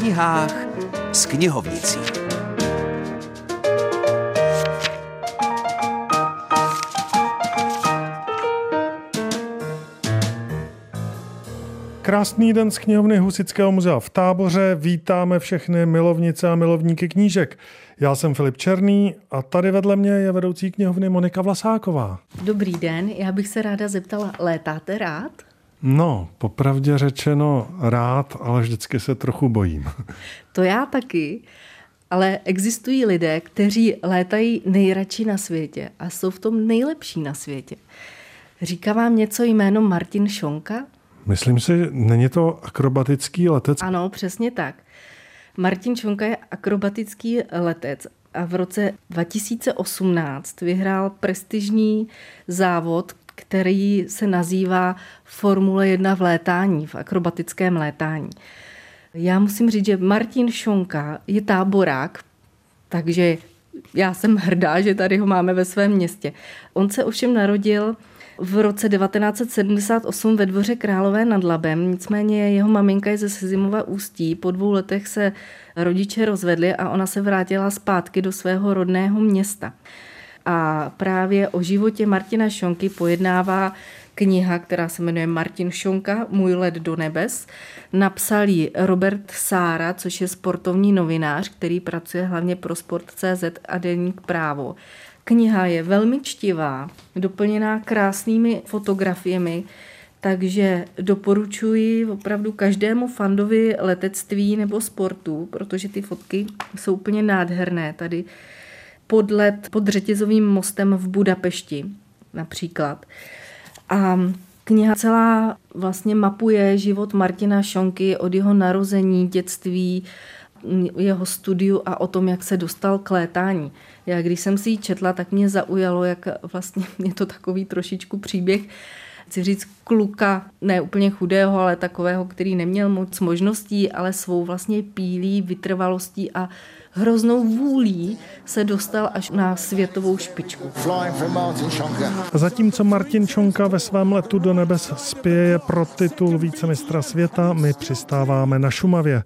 knihách s knihovnicí. Krásný den z knihovny Husického muzea v Táboře. Vítáme všechny milovnice a milovníky knížek. Já jsem Filip Černý a tady vedle mě je vedoucí knihovny Monika Vlasáková. Dobrý den, já bych se ráda zeptala, létáte rád? No, popravdě řečeno rád, ale vždycky se trochu bojím. To já taky, ale existují lidé, kteří létají nejradši na světě a jsou v tom nejlepší na světě. Říká vám něco jméno Martin Šonka? Myslím si, není to akrobatický letec? Ano, přesně tak. Martin Šonka je akrobatický letec a v roce 2018 vyhrál prestižní závod, který se nazývá Formule 1 v létání, v akrobatickém létání. Já musím říct, že Martin Šonka je táborák, takže já jsem hrdá, že tady ho máme ve svém městě. On se ovšem narodil v roce 1978 ve Dvoře Králové nad Labem, nicméně jeho maminka je ze Sezimova Ústí. Po 2 letech se rodiče rozvedli a ona se vrátila zpátky do svého rodného města. A právě o životě Martina Šonky pojednává kniha, která se jmenuje Martin Šonka, Můj let do nebes. Napsal ji Robert Sára, což je sportovní novinář, který pracuje hlavně pro sport.cz a Deník právo. Kniha je velmi čtivá, doplněná krásnými fotografiemi, takže doporučuji opravdu každému fandovi letectví nebo sportu, protože ty fotky jsou úplně nádherné. Tady podlet pod řetězovým mostem v Budapešti například. A kniha celá vlastně mapuje život Martina Šonky od jeho narození, dětství, jeho studiu a o tom, jak se dostal k létání. Já když jsem si ji četla, tak mě zaujalo, jak vlastně je to takový trošičku příběh, chci říct kluka, ne úplně chudého, ale takového, který neměl moc možností, ale svou vlastně pílí, vytrvalostí a hroznou vůlí se dostal až na světovou špičku. Zatímco Martin Šonka ve svém letu do nebes spěje pro titul vícemistra světa, my přistáváme na Šumavě.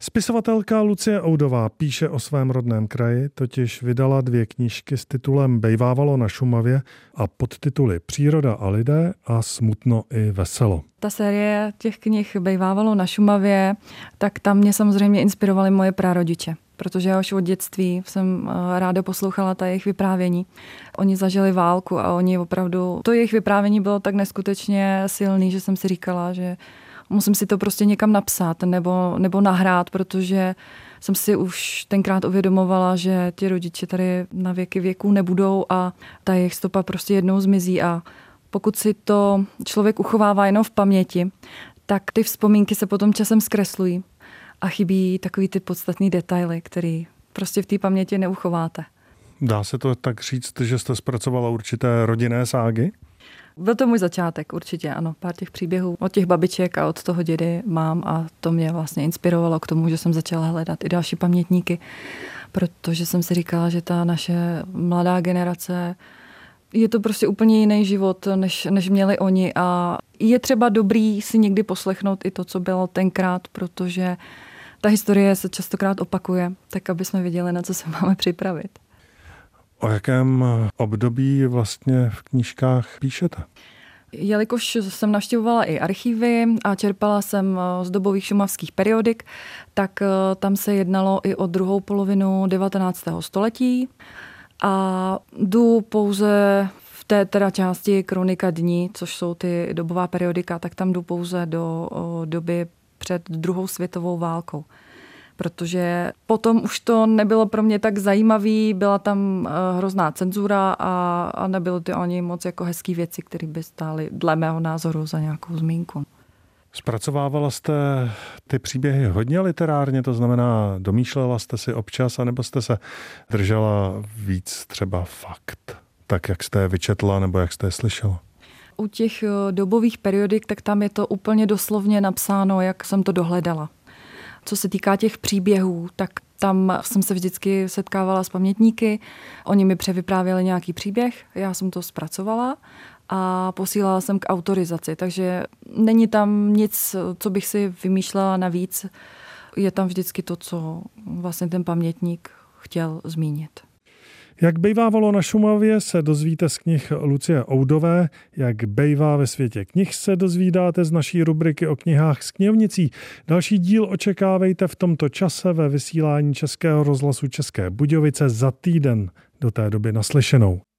Spisovatelka Lucie Oudová píše o svém rodném kraji, totiž vydala 2 knížky s titulem Bejvávalo na Šumavě a podtituly Příroda a lidé a Smutno i veselo. Ta série těch knih Bejvávalo na Šumavě, tak tam mě samozřejmě inspirovaly moje prarodiče, protože já už od dětství jsem ráda poslouchala ta jejich vyprávění. Oni zažili válku a oni opravdu, to jejich vyprávění bylo tak neskutečně silný, že jsem si říkala, že musím si to prostě někam napsat nebo nahrát, protože jsem si už tenkrát uvědomovala, že ti rodiče tady na věky věků nebudou a ta jejich stopa prostě jednou zmizí. A pokud si to člověk uchovává jenom v paměti, tak ty vzpomínky se potom časem zkreslují a chybí takový ty podstatný detaily, který prostě v té paměti neuchováte. Dá se to tak říct, že jste zpracovala určité rodinné ságy? Byl to můj začátek, určitě, ano. Pár těch příběhů od těch babiček a od toho dědy mám a to mě vlastně inspirovalo k tomu, že jsem začala hledat i další pamětníky, protože jsem si říkala, že ta naše mladá generace, je to prostě úplně jiný život, než měli oni a je třeba dobrý si někdy poslechnout i to, co bylo tenkrát, protože ta historie se častokrát opakuje, tak aby jsme věděli, na co se máme připravit. O jakém období vlastně v knížkách píšete? Jelikož jsem navštěvovala i archivy a čerpala jsem z dobových šumavských periodik, tak tam se jednalo i o 2. polovinu 19. století a jdu pouze v té teda části Kronika dní, což jsou ty dobová periodika, tak tam jdu pouze do doby před 2. světovou válkou. Protože potom už to nebylo pro mě tak zajímavý, byla tam hrozná cenzura a nebyly ty ani moc jako hezký věci, které by stály dle mého názoru za nějakou zmínku. Zpracovávala jste ty příběhy hodně literárně, to znamená domýšlela jste si občas, anebo jste se držela víc třeba fakt, tak jak jste je vyčetla nebo jak jste je slyšela? U těch dobových periodik, tak tam je to úplně doslovně napsáno, jak jsem to dohledala. Co se týká těch příběhů, tak tam jsem se vždycky setkávala s pamětníky, oni mi převyprávěli nějaký příběh, já jsem to zpracovala a posílala jsem k autorizaci, takže není tam nic, co bych si vymýšlela navíc, je tam vždycky to, co vlastně ten pamětník chtěl zmínit. Jak bejvávalo na Šumavě se dozvíte z knih Lucie Oudové, jak bejvá ve světě knih se dozvídáte z naší rubriky o knihách s knihovnicí. Další díl očekávejte v tomto čase ve vysílání Českého rozhlasu České Budějovice za týden. Do té doby naslyšenou.